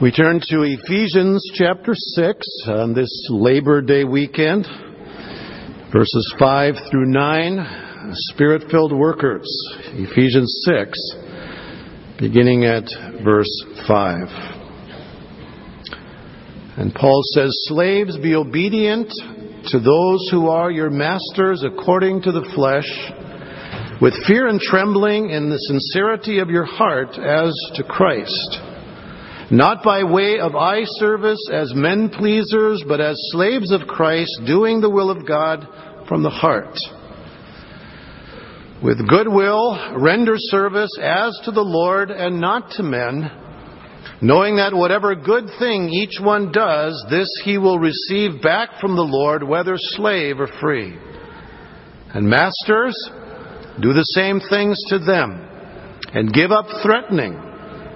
We turn to Ephesians chapter 6 on this Labor Day weekend, verses 5 through 9, Spirit-filled workers, Ephesians 6, beginning at verse 5. And Paul says, "Slaves, be obedient to those who are your masters according to the flesh, with fear and trembling in the sincerity of your heart as to Christ. Not by way of eye service as men-pleasers, but as slaves of Christ, doing the will of God from the heart. With good will, render service as to the Lord and not to men, knowing that whatever good thing each one does, this he will receive back from the Lord, whether slave or free. And masters, do the same things to them, and give up threatening,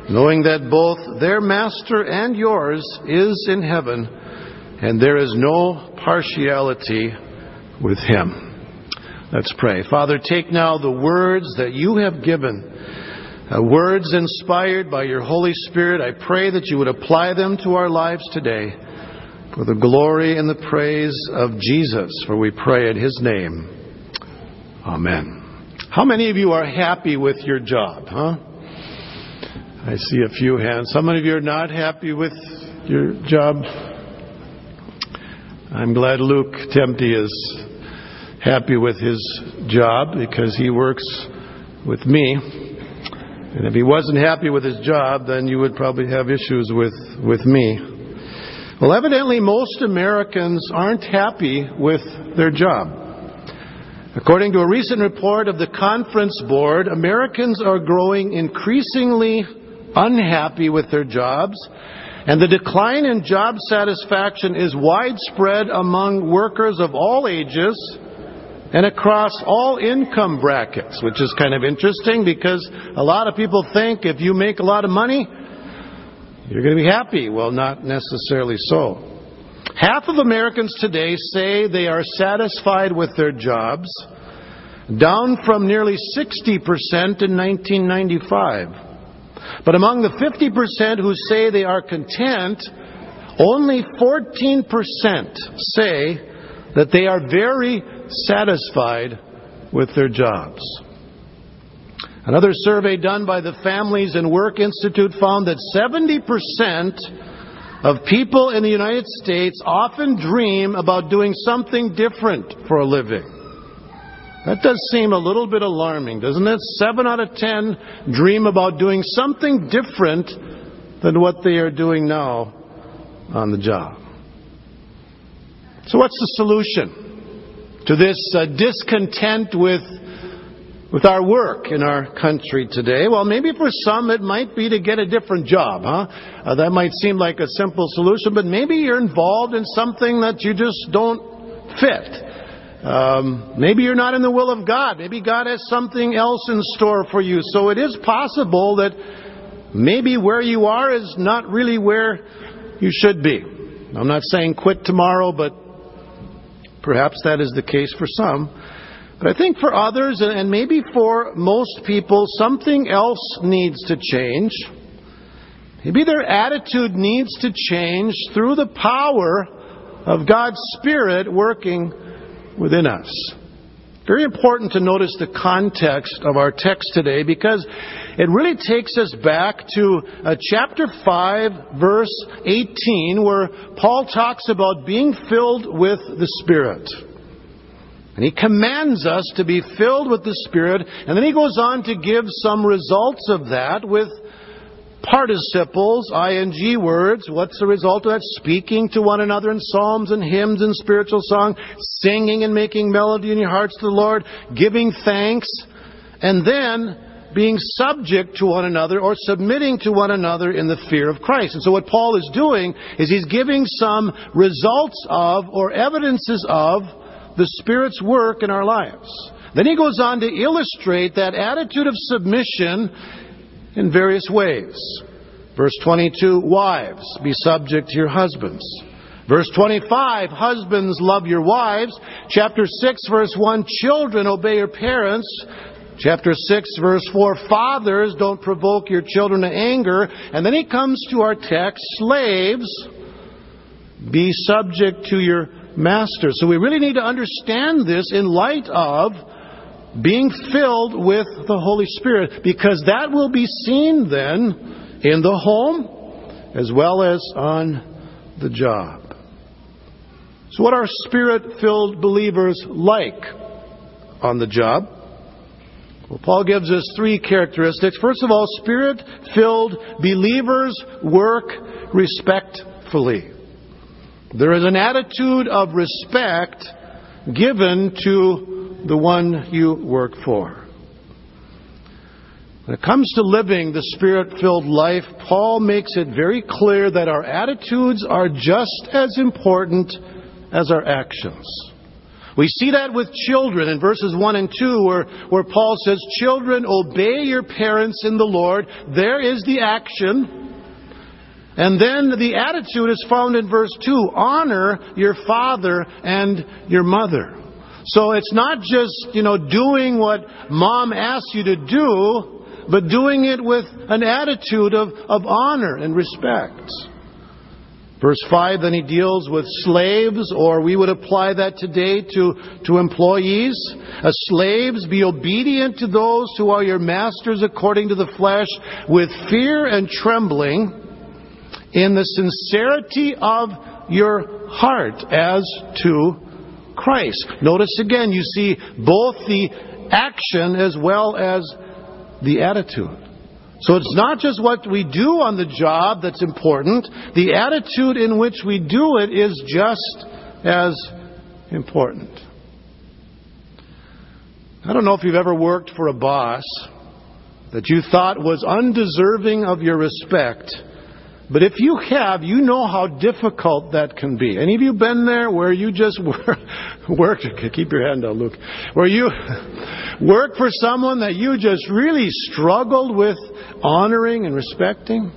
knowing that both their master and yours is in heaven, and there is no partiality with him." Let's pray. Father, take now the words that you have given, words inspired by your Holy Spirit. I pray that you would apply them to our lives today for the glory and the praise of Jesus, for we pray in his name. Amen. How many of you are happy with your job, I see a few hands. How many of you are not happy with your job? I'm glad Luke Temte is happy with his job because he works with me. And if he wasn't happy with his job, then you would probably have issues with me. Well, evidently most Americans aren't happy with their job. According to a recent report of the Conference Board, Americans are growing increasingly unhappy with their jobs, and the decline in job satisfaction is widespread among workers of all ages and across all income brackets, which is kind of interesting because a lot of people think if you make a lot of money, you're going to be happy. Well, not necessarily so. Half of Americans today say they are satisfied with their jobs, down from nearly 60% in 1995. But among the 50% who say they are content, only 14% say that they are very satisfied with their jobs. Another survey done by the Families and Work Institute found that 70% of people in the United States often dream about doing something different for a living. That does seem a little bit alarming, doesn't it? 7 out of 10 dream about doing something different than what they are doing now on the job. So what's the solution to this discontent with our work in our country today? Well, maybe for some it might be to get a different job, that might seem like a simple solution, but maybe you're involved in something that you just don't fit. Maybe you're not in the will of God. Maybe God has something else in store for you. So it is possible that maybe where you are is not really where you should be. I'm not saying quit tomorrow, but perhaps that is the case for some. But I think for others, and maybe for most people, something else needs to change. Maybe their attitude needs to change through the power of God's Spirit working within us. Very important to notice the context of our text today because it really takes us back to chapter 5, verse 18, where Paul talks about being filled with the Spirit. And he commands us to be filled with the Spirit, and then he goes on to give some results of that with participles, ing words. What's the result of that? Speaking to one another in psalms and hymns and spiritual song, singing and making melody in your hearts to the Lord, giving thanks, and then being subject to one another or submitting to one another in the fear of Christ. And so what Paul is doing is he's giving some results of or evidences of the Spirit's work in our lives. Then he goes on to illustrate that attitude of submission in various ways. Verse 22, "Wives, be subject to your husbands." Verse 25, "Husbands, love your wives." Chapter 6, verse 1, "Children, obey your parents." Chapter 6, verse 4, fathers, don't provoke your children to anger. And then he comes to our text, slaves, be subject to your masters. So we really need to understand this in light of being filled with the Holy Spirit, because that will be seen then in the home as well as on the job. So what are Spirit-filled believers like on the job? Well, Paul gives us three characteristics. First of all, Spirit-filled believers work respectfully. There is an attitude of respect given to the one you work for. When it comes to living the Spirit-filled life, Paul makes it very clear that our attitudes are just as important as our actions. We see that with children in verses 1 and 2 where Paul says, children, obey your parents in the Lord. There is the action. And then the attitude is found in verse 2. Honor your father and your mother. So it's not just, doing what mom asks you to do, but doing it with an attitude of honor and respect. Verse 5, then he deals with slaves, or we would apply that today to employees. As slaves, be obedient to those who are your masters according to the flesh, with fear and trembling, in the sincerity of your heart as to Christ. Notice again, you see both the action as well as the attitude. So it's not just what we do on the job that's important. The attitude in which we do it is just as important. I don't know if you've ever worked for a boss that you thought was undeserving of your respect. But if you have, you know how difficult that can be. Any of you been there where you just work? Keep your hand down, Luke. Where you work for someone that you just really struggled with honoring and respecting?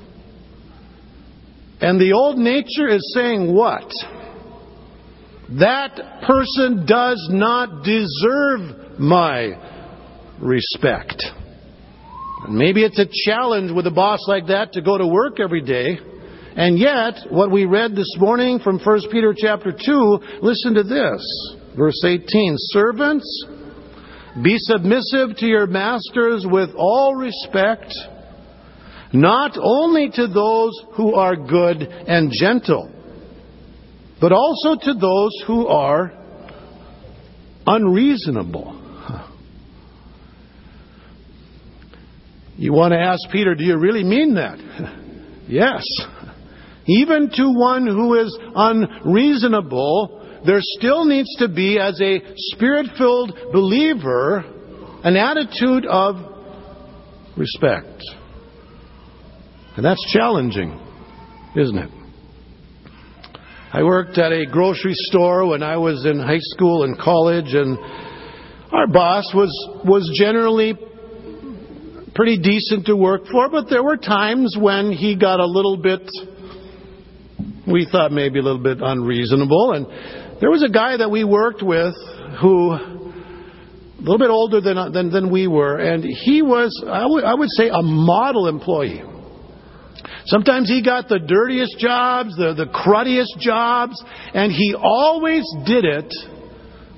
And the old nature is saying what? That person does not deserve my respect. Maybe it's a challenge with a boss like that to go to work every day. And yet, what we read this morning from 1 Peter chapter 2, listen to this. Verse 18, servants, be submissive to your masters with all respect, not only to those who are good and gentle, but also to those who are unreasonable. You want to ask Peter, do you really mean that? Yes. Even to one who is unreasonable, there still needs to be, as a Spirit-filled believer, an attitude of respect. And that's challenging, isn't it? I worked at a grocery store when I was in high school and college, and our boss was generally pretty decent to work for, but there were times when he got a little bit, we thought maybe a little bit unreasonable. And there was a guy that we worked with who, a little bit older than we were, and he was, I would say, a model employee. Sometimes he got the dirtiest jobs, the cruddiest jobs, and he always did it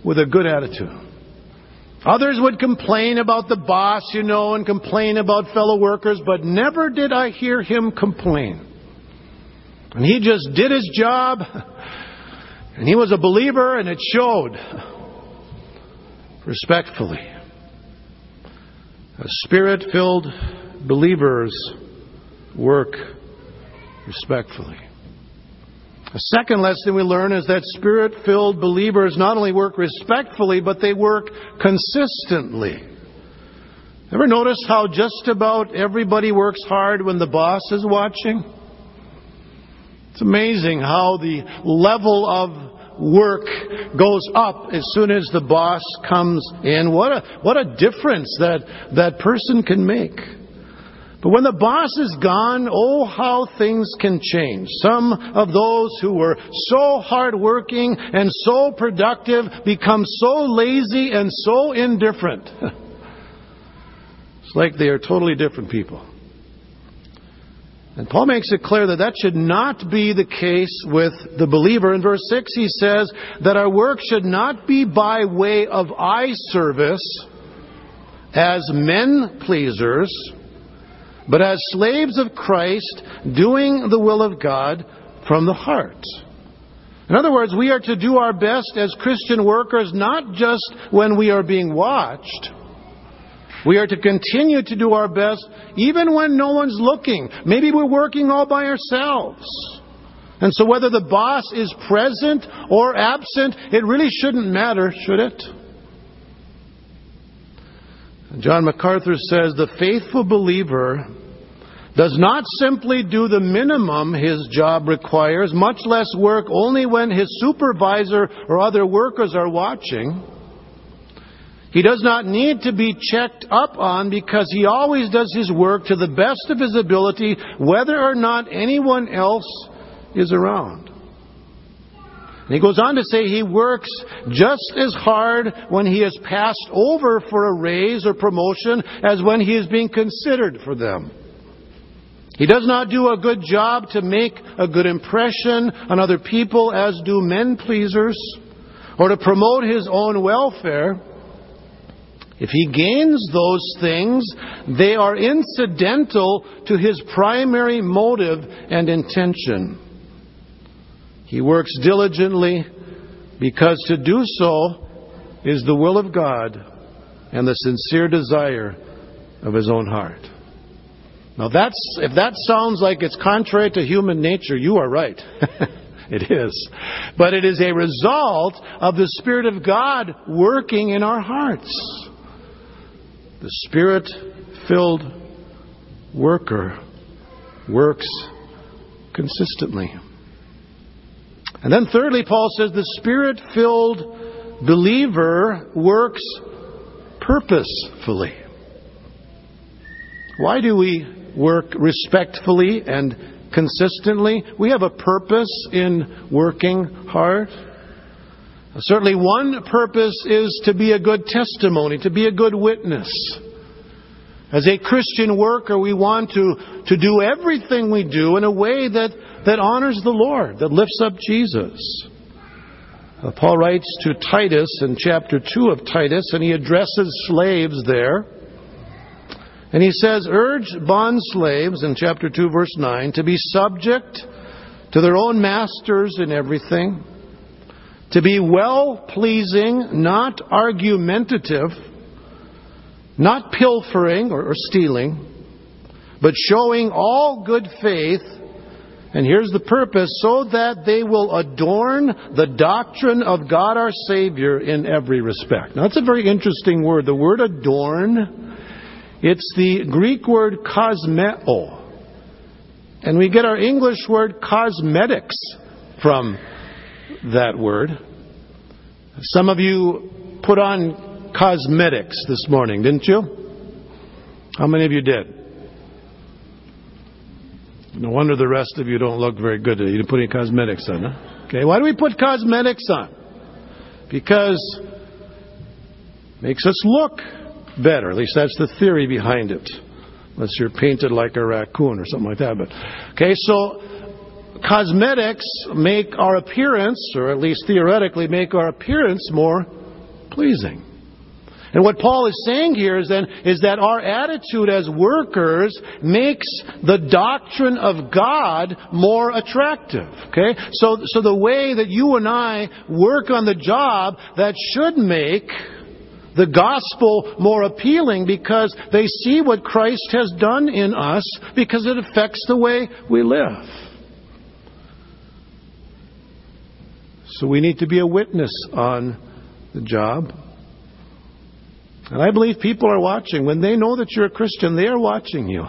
with a good attitude. Others would complain about the boss, and complain about fellow workers, but never did I hear him complain. And he just did his job, and he was a believer, and it showed respectfully. Spirit-filled believers work respectfully. A second lesson we learn is that Spirit-filled believers not only work respectfully, but they work consistently. Ever notice how just about everybody works hard when the boss is watching? It's amazing how the level of work goes up as soon as the boss comes in. What a difference that person can make. But when the boss is gone, oh, how things can change. Some of those who were so hardworking and so productive become so lazy and so indifferent. It's like they are totally different people. And Paul makes it clear that that should not be the case with the believer. In verse 6 he says that our work should not be by way of eye service as men pleasers, but as slaves of Christ, doing the will of God from the heart. In other words, we are to do our best as Christian workers, not just when we are being watched. We are to continue to do our best even when no one's looking. Maybe we're working all by ourselves. And so whether the boss is present or absent, it really shouldn't matter, should it? John MacArthur says, the faithful believer does not simply do the minimum his job requires, much less work only when his supervisor or other workers are watching. He does not need to be checked up on because he always does his work to the best of his ability, whether or not anyone else is around. And he goes on to say he works just as hard when he is passed over for a raise or promotion as when he is being considered for them. He does not do a good job to make a good impression on other people as do men pleasers, or to promote his own welfare. If he gains those things, they are incidental to his primary motive and intention. He works diligently because to do so is the will of God and the sincere desire of his own heart. Now if that sounds like it's contrary to human nature, you are right. It is. But it is a result of the Spirit of God working in our hearts. The Spirit-filled worker works consistently. And then thirdly, Paul says the Spirit-filled believer works purposefully. Why do we work respectfully and consistently? We have a purpose in working hard. Certainly one purpose is to be a good testimony, to be a good witness. As a Christian worker, we want to do everything we do in a way that honors the Lord, that lifts up Jesus. Paul writes to Titus in chapter 2 of Titus, and he addresses slaves there. And he says, urge bond slaves, in chapter 2, verse 9, to be subject to their own masters in everything, to be well-pleasing, not argumentative, not pilfering or stealing, but showing all good faith, and here's the purpose, so that they will adorn the doctrine of God our Savior in every respect. Now, that's a very interesting word. The word adorn, it's the Greek word kosmeo. And we get our English word cosmetics from that word. Some of you put on cosmetics this morning, didn't you? How many of you did? No wonder the rest of you don't look very good today. You didn't put any cosmetics on, huh? Okay, why do we put cosmetics on? Because it makes us look better. At least that's the theory behind it. Unless you're painted like a raccoon or something like that. But okay, so cosmetics make our appearance, or at least theoretically make our appearance, more pleasing. And what Paul is saying here is that our attitude as workers makes the doctrine of God more attractive. Okay? So the way that you and I work on the job, that should make the gospel more appealing because they see what Christ has done in us, because it affects the way we live. So we need to be a witness on the job. And I believe people are watching. When they know that you're a Christian, they are watching you.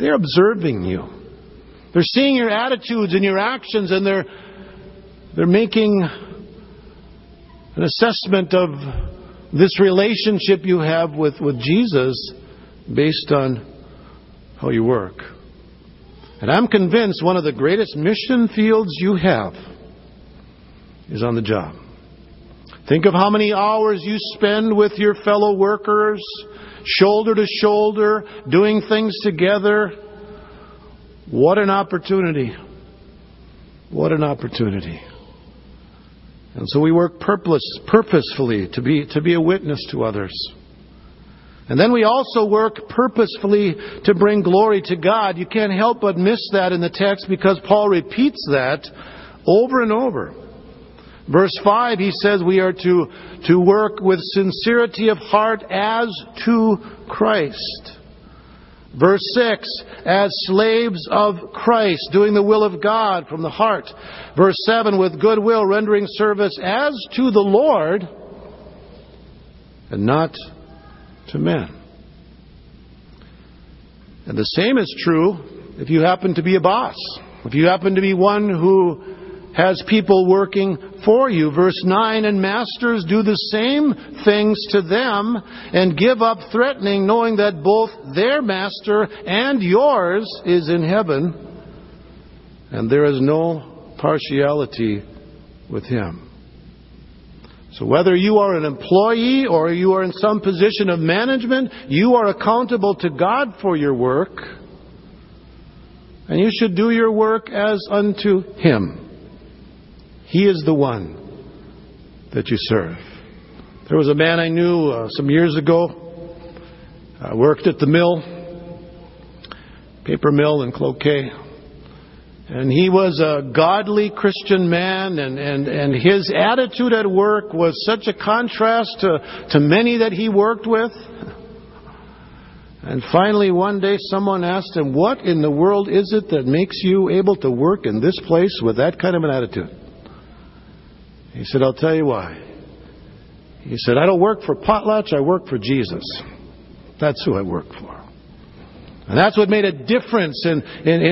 They're observing you. They're seeing your attitudes and your actions, and they're making an assessment of this relationship you have with Jesus based on how you work. And I'm convinced one of the greatest mission fields you have is on the job. Think of how many hours you spend with your fellow workers, shoulder to shoulder, doing things together. What an opportunity. What an opportunity. And so we work purposefully to be a witness to others. And then we also work purposefully to bring glory to God. You can't help but miss that in the text because Paul repeats that over and over. Verse 5, he says we are to work with sincerity of heart as to Christ. Verse 6, as slaves of Christ, doing the will of God from the heart. Verse 7, with good will, rendering service as to the Lord and not to men. And the same is true if you happen to be a boss. If you happen to be one who has people working for you. Verse 9, and masters, do the same things to them and give up threatening, knowing that both their master and yours is in heaven, and there is no partiality with him. So whether you are an employee or you are in some position of management, you are accountable to God for your work, and you should do your work as unto him. He is the one that you serve. There was a man I knew some years ago. I worked at the mill, paper mill in Cloquet. And he was a godly Christian man, and his attitude at work was such a contrast to many that he worked with. And finally, one day, someone asked him, "What in the world is it that makes you able to work in this place with that kind of an attitude?" He said, "I'll tell you why." He said, "I don't work for Potlatch, I work for Jesus. That's who I work for." And that's what made a difference in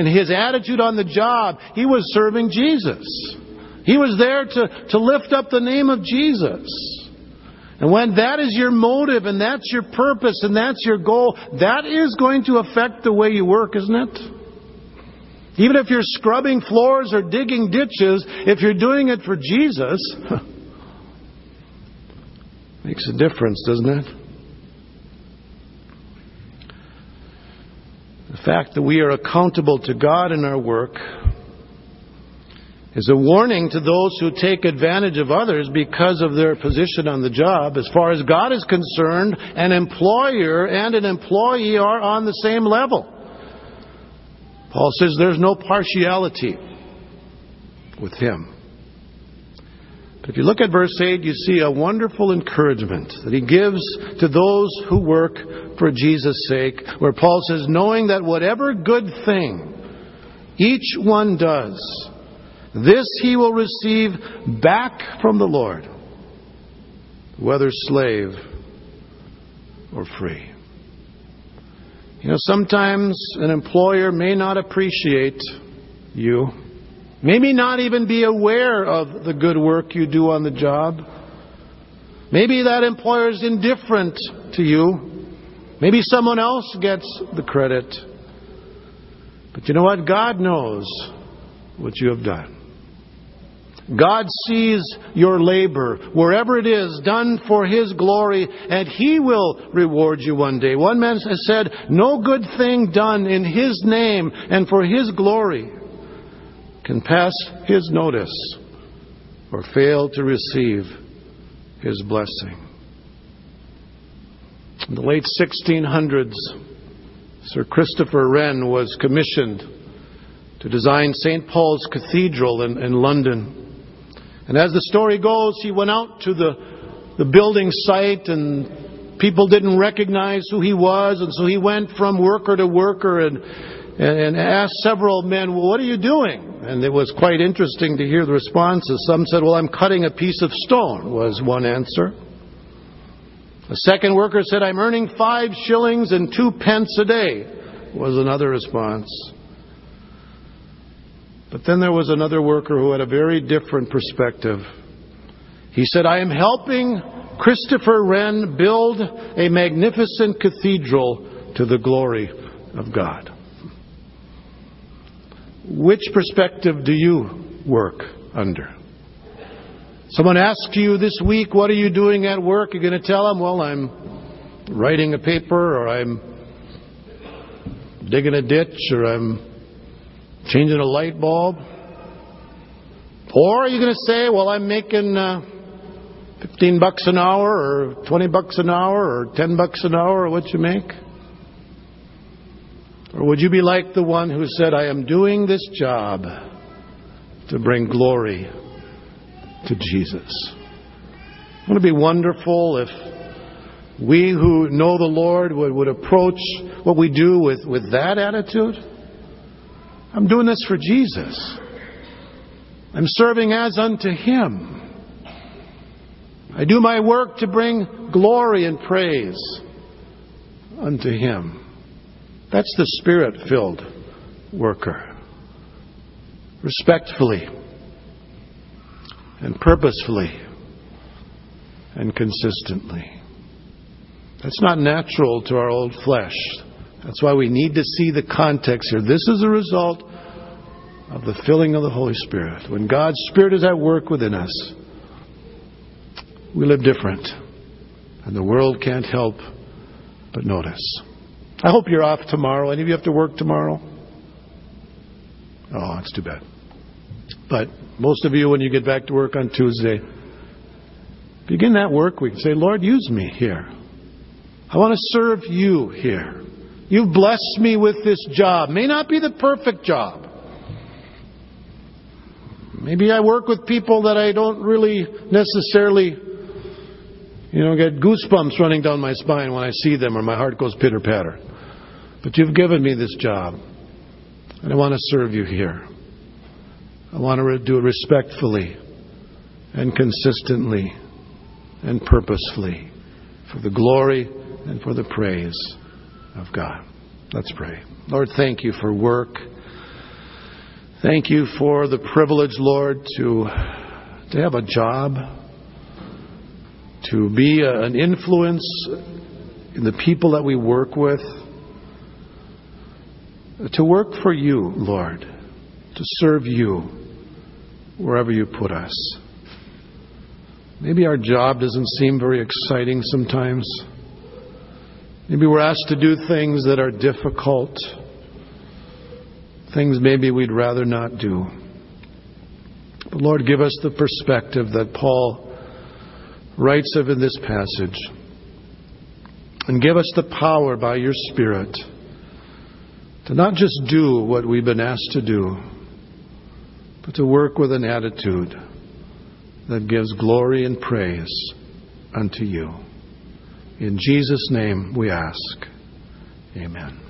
his attitude on the job. He was serving Jesus. He was there to lift up the name of Jesus. And when that is your motive and that's your purpose and that's your goal, that is going to affect the way you work, isn't it? Even if you're scrubbing floors or digging ditches, if you're doing it for Jesus, makes a difference, doesn't it? The fact that we are accountable to God in our work is a warning to those who take advantage of others because of their position on the job. As far as God is concerned, an employer and an employee are on the same level. Paul says there's no partiality with him. But if you look at verse 8, you see a wonderful encouragement that he gives to those who work for Jesus' sake, where Paul says, knowing that whatever good thing each one does, this he will receive back from the Lord, whether slave or free. You know, sometimes an employer may not appreciate you, maybe not even be aware of the good work you do on the job. Maybe that employer is indifferent to you. Maybe someone else gets the credit. But you know what? God knows what you have done. God sees your labor, wherever it is, done for His glory, and He will reward you one day. One man has said, no good thing done in His name and for His glory can pass His notice or fail to receive His blessing. In the late 1600s, Sir Christopher Wren was commissioned to design St. Paul's Cathedral in London. And as the story goes, he went out to the building site, and people didn't recognize who he was. And so he went from worker to worker and asked several men, well, what are you doing? And it was quite interesting to hear the responses. Some said, well, I'm cutting a piece of stone, was one answer. A second worker said, I'm earning 5 shillings and 2 pence a day, was another response. But then there was another worker who had a very different perspective. He said, I am helping Christopher Wren build a magnificent cathedral to the glory of God. Which perspective do you work under? Someone asks you this week, what are you doing at work? You're going to tell them, well, I'm writing a paper, or I'm digging a ditch, or I'm changing a light bulb. Or are you going to say, well, I'm making $15 an hour, or $20 an hour, or $10 an hour, or what you make? Or would you be like the one who said, I am doing this job to bring glory to Jesus? Wouldn't it be wonderful if we who know the Lord would approach what we do with that attitude? I'm doing this for Jesus. I'm serving as unto Him. I do my work to bring glory and praise unto Him. That's the Spirit-filled worker. Respectfully and purposefully and consistently. That's not natural to our old flesh. That's why we need to see the context here. This is a result of the filling of the Holy Spirit. When God's Spirit is at work within us, we live different. And the world can't help but notice. I hope you're off tomorrow. Any of you have to work tomorrow? Oh, that's too bad. But most of you, when you get back to work on Tuesday, begin that work week. Say, Lord, use me here. I want to serve you here. You've blessed me with this job. May not be the perfect job. Maybe I work with people that I don't really necessarily get goosebumps running down my spine when I see them, or my heart goes pitter-patter. But you've given me this job, and I want to serve you here. I want to do it respectfully and consistently and purposefully for the glory and for the praise of God. Let's pray. Lord, thank you for work. Thank you for the privilege, Lord, to have a job, to be an influence in the people that we work with, to work for you, Lord, to serve you wherever you put us. Maybe our job doesn't seem very exciting sometimes. Maybe we're asked to do things that are difficult, things maybe we'd rather not do. But Lord, give us the perspective that Paul writes of in this passage, and give us the power by your Spirit to not just do what we've been asked to do, but to work with an attitude that gives glory and praise unto you. In Jesus' name we ask. Amen.